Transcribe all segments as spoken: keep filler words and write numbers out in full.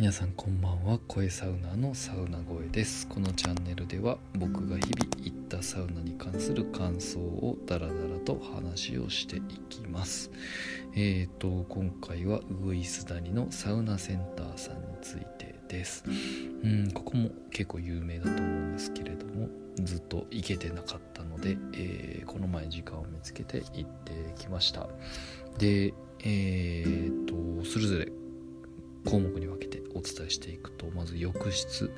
皆さんこんばんは。声サウナのサウナ声です。このチャンネルでは僕が日々行ったサウナに関する感想をダラダラと話をしていきます。えーと今回はウグイス谷のサウナセンターさんについてです。うんここも結構有名だと思うんですけれども、ずっと行けてなかったので、えー、この前時間を見つけて行ってきました。で、えーとそれぞれ項目に分けてお伝えしていくと、まず浴室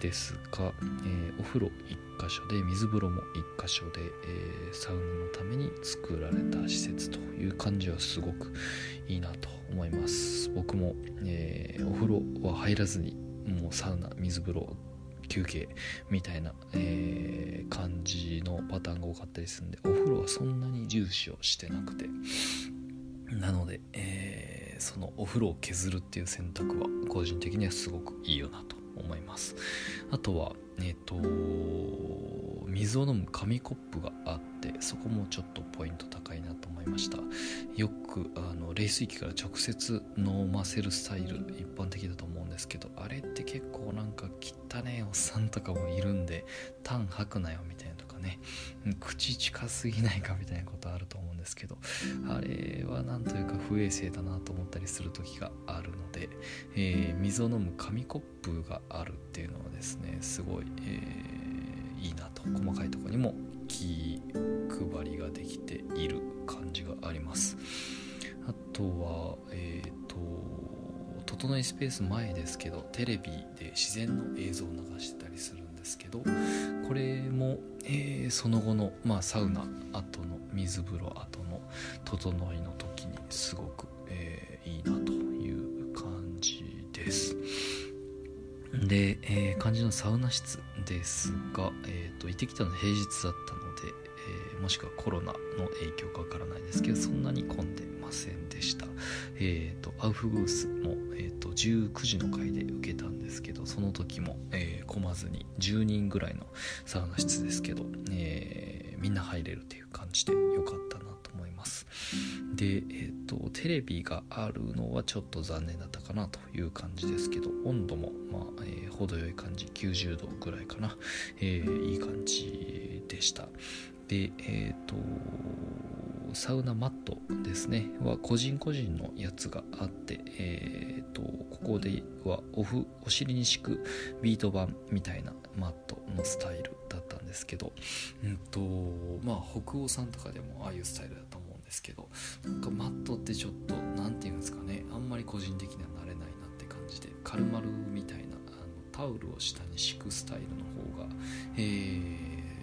ですが、えー、お風呂いっ箇所で水風呂もいっ箇所で、えー、サウナのために作られた施設という感じはすごくいいなと思います。僕も、えー、お風呂は入らずにもうサウナ、水風呂、休憩みたいな、えー、感じのパターンが多かったりするんで、お風呂はそんなに重視をしてなくて、なので、えー、そのお風呂を削るっていう選択は個人的にはすごくいいよなと思います。あとはえっと水を飲む紙コップがあって、そこもちょっとポイント高いなと思いました。よくあの冷水器から直接飲ませるスタイル一般的だと思うんですけど、あれって結構なんか汚ねえおっさんとかもいるんで、痰吐くなよみたいなとかね、口近すぎないかみたいなことあると思うんですけど、あれはなんというか不衛生だなと思ったりする時があるので、えー、水を飲む紙コップがあるっていうのはですね、すごい、えー、いいなと、細かいところにも気配りができている感じがあります。あとはえっと整いスペース前ですけど、テレビで自然の映像を流してたりするんですけど、これも、えー、その後の、まあ、サウナ後の水風呂後の整いの時にすごく、えー、いいなという感じです。で、えー、感じのサウナ室ですが、えーと、行ってきたのは平日だったので、えー、もしくはコロナの影響かわからないですけど、そんなに混んでませんでした。えーと、アウフグースも、えーと、じゅうくじの回で受けたんですけど、その時も、えー、混まずにじゅうにんぐらいのサウナ室ですけど、えー、みんな入れるという感じでよかったなと思います。で、えーと、テレビがあるのはちょっと残念だったかなという感じですけど、温度もまあ、えー、程よい感じ、きゅうじゅうどぐらいかな、えー、いい感じでした。で、えーとサウナマットですねは個人個人のやつがあって、えーとここではおふ、お尻に敷くビート板みたいなマットのスタイルだったんですけど、うんとまあ、北欧さんとかでもああいうスタイルだと思うんですけど、なんかマットってちょっとなんていうんですかね、あんまり個人的には慣れないなって感じで、軽々みたいなあのタオルを下に敷くスタイルの方が、え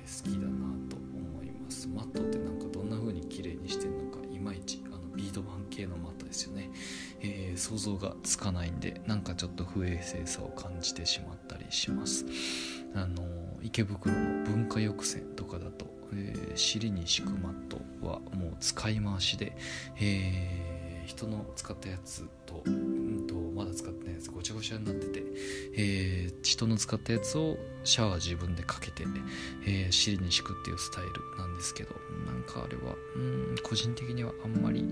ー、好きだなと思います。マットってなんかどんな風に綺麗にしてるのかいまいち、あのビート板系のマットですよね、えー、想像がつかないんで、なんかちょっと不衛生さを感じてしまったりします。あの池袋の文化浴船とかだと、えー、尻に敷くマットはもう使い回しで、えー、人の使ったやつと、うんとまだ使ってないやつごちゃごちゃになってて、えー、人の使ったやつをシャワー自分でかけて、えー、尻に敷くっていうスタイルなんですけど、なんかあれはうーん個人的にはあんまり、え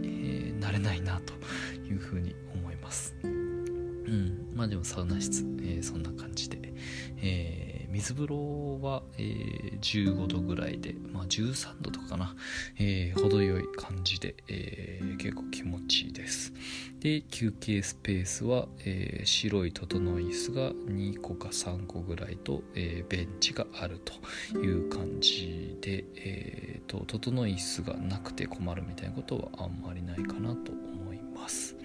ー、慣れないなというふうに思います。うん、まあでもサウナ室、えー、そんな感じで、えー水風呂は、えー、じゅうごどぐらいで、まあ、じゅうさんどとかかな、えー、程よい感じで、えー、結構気持ちいいです。で、休憩スペースは、えー、白い整い椅子がにこかさんこぐらいと、えー、ベンチがあるという感じで、えー、と整い椅子がなくて困るみたいなことはあんまりないかなと思います。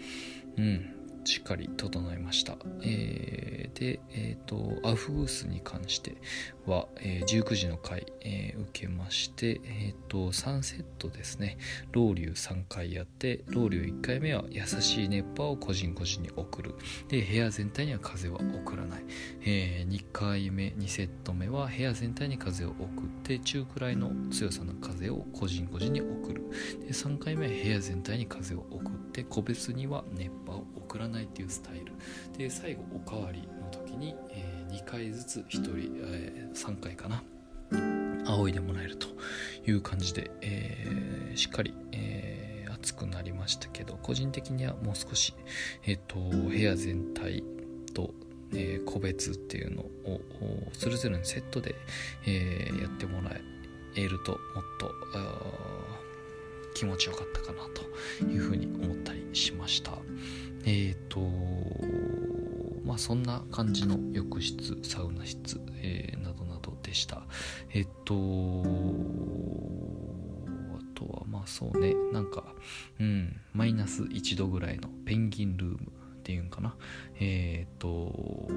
うんしっかり整えました。えー、で、えーと、アウフグースに関しては、えー、じゅうくじの回、えー、受けまして、えーと、さんセットですね、ロウリュさんかいやって、ロウリュいっかいめは優しい熱波を個人個人に送る。で、部屋全体には風は送らない。えー、にかいめ、にセット目は部屋全体に風を送って、中くらいの強さの風を個人個人に送る。で、さんかいめは部屋全体に風を送って、個別には熱波を送らないっていうスタイルで、最後おかわりの時に、えー、にかいずつひとり、えー、さんかいかな、仰いでもらえるという感じで、えー、しっかり、えー、熱くなりましたけど、個人的にはもう少し、えーと、部屋全体と、えー、個別っていうのをそれぞれのセットで、えー、やってもらえるともっと気持ちよかったかなというふうに思ったりしました。えーとまあそんな感じの浴室、サウナ室、えー、などなどでした。えっとあとはまあそうね、なんかうんマイナスいちどぐらいのペンギンルームっていうんかな、えっと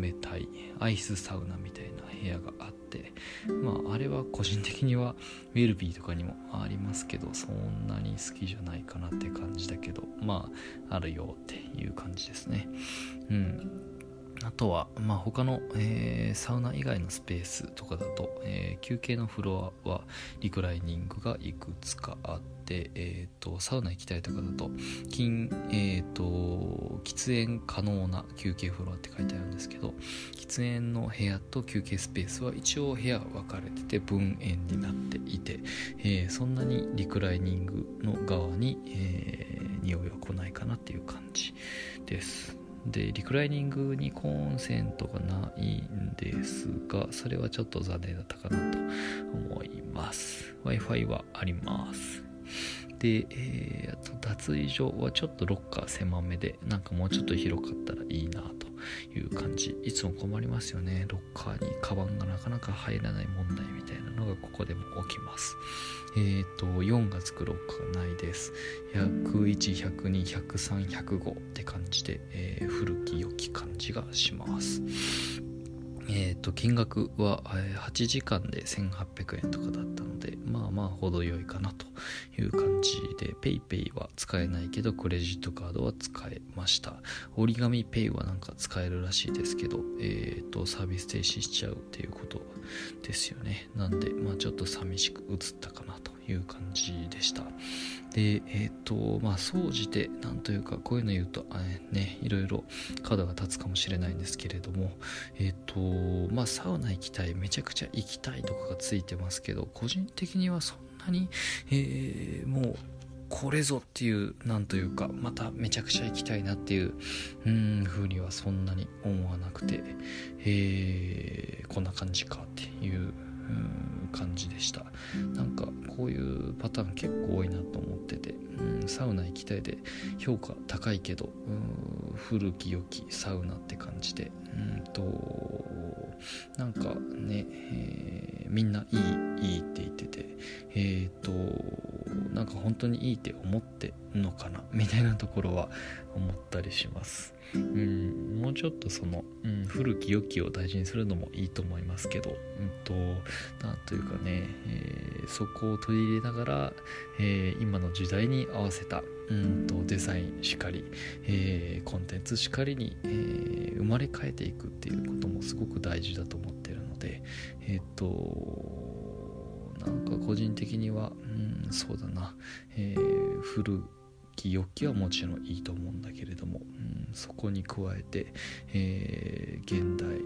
冷たいアイスサウナみたいな部屋があって、まああれは個人的にはウェルビーとかにもありますけど、そんなに好きじゃないかなって感じだけど、まああるよっていう感じですね。うん。あとはまあ他の、えー、サウナ以外のスペースとかだと、えー、休憩のフロアはリクライニングがいくつかあって、えー、とサウナ行きたいとかだと禁、えー、と喫煙可能な休憩フロアって書いてあるんですけど、喫煙の部屋と休憩スペースは一応部屋が分かれてて分煙になっていて、えー、そんなにリクライニングの側に、えー、匂いは来ないかなっていう感じです。でリクライニングにコンセントがないんですが、それはちょっと残念だったかなと思います。 Wi-Fi はあります。で、えー、あと脱衣所はちょっとロッカー狭めで、なんかもうちょっと広かったらいいなという感じ。いつも困りますよね、ロッカーにカバンがなかなか入らない問題みたいなのがここでも起きます。えーとよんがつくロッカーがないです。ひゃくいち、ひゃくに、ひゃくさん、ひゃくごって感じで、えー、古き良き感じがします。えーと金額ははちじかんでせんはっぴゃくえんとかだったので、まあまあ程よいかなという感じで、 PayPay は使えないけどクレジットカードは使えました。折り紙 Pay はなんか使えるらしいですけど、えーとサービス停止しちゃうっていうことですよね。なんでまあちょっと寂しく映ったかなという感じでした。でえっとまあ総じてなんというか、こういうの言うとねいろいろ角が立つかもしれないんですけれども、えっとまあサウナ行きたい、めちゃくちゃ行きたいとかがついてますけど、個人的にはそんなに、えー、もうこれぞっていうなんというか、まためちゃくちゃ行きたいなっていう、うーんふうにはそんなに思わなくて、えー、こんな感じかっていう。うん感じでした。なんかこういうパターン結構多いなと思ってて、うんサウナ行きたいで評価高いけど、うん古き良きサウナって感じで、うんとなんかね、えー、みんないいいいって言ってて、えーとなんか本当にいいって思ってんのかなみたいなところは思ったりします。うんもうちょっとその、うん、古き良きを大事にするのもいいと思いますけど、うんとなんというかね、えー、そこを取り入れながら、えー、今の時代に合わせたうんとデザインしかり、えー、コンテンツしかりに、えー、生まれ変えていくっていうこともすごく大事だと思ってるので、えー、っとなんか個人的には、うん、そうだな、えー、古き良きはもちろんいいと思うんだけれども、うん、そこに加えて、えー、現代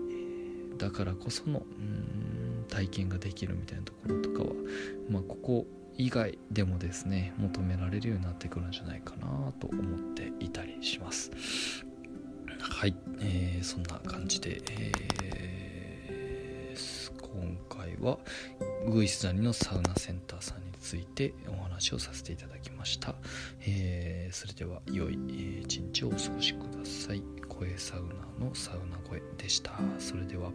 だからこその、うん、体験ができるみたいなところとかは、まあ、ここ以外でもですね求められるようになってくるんじゃないかなと思っていたりします。はい、えー、そんな感じで、えー、今回はウグイス谷のサウナセンターさんについてお話をさせていただきました。えー、それでは良い一日をお過ごしください。声サウナのサウナ声でした。それでは。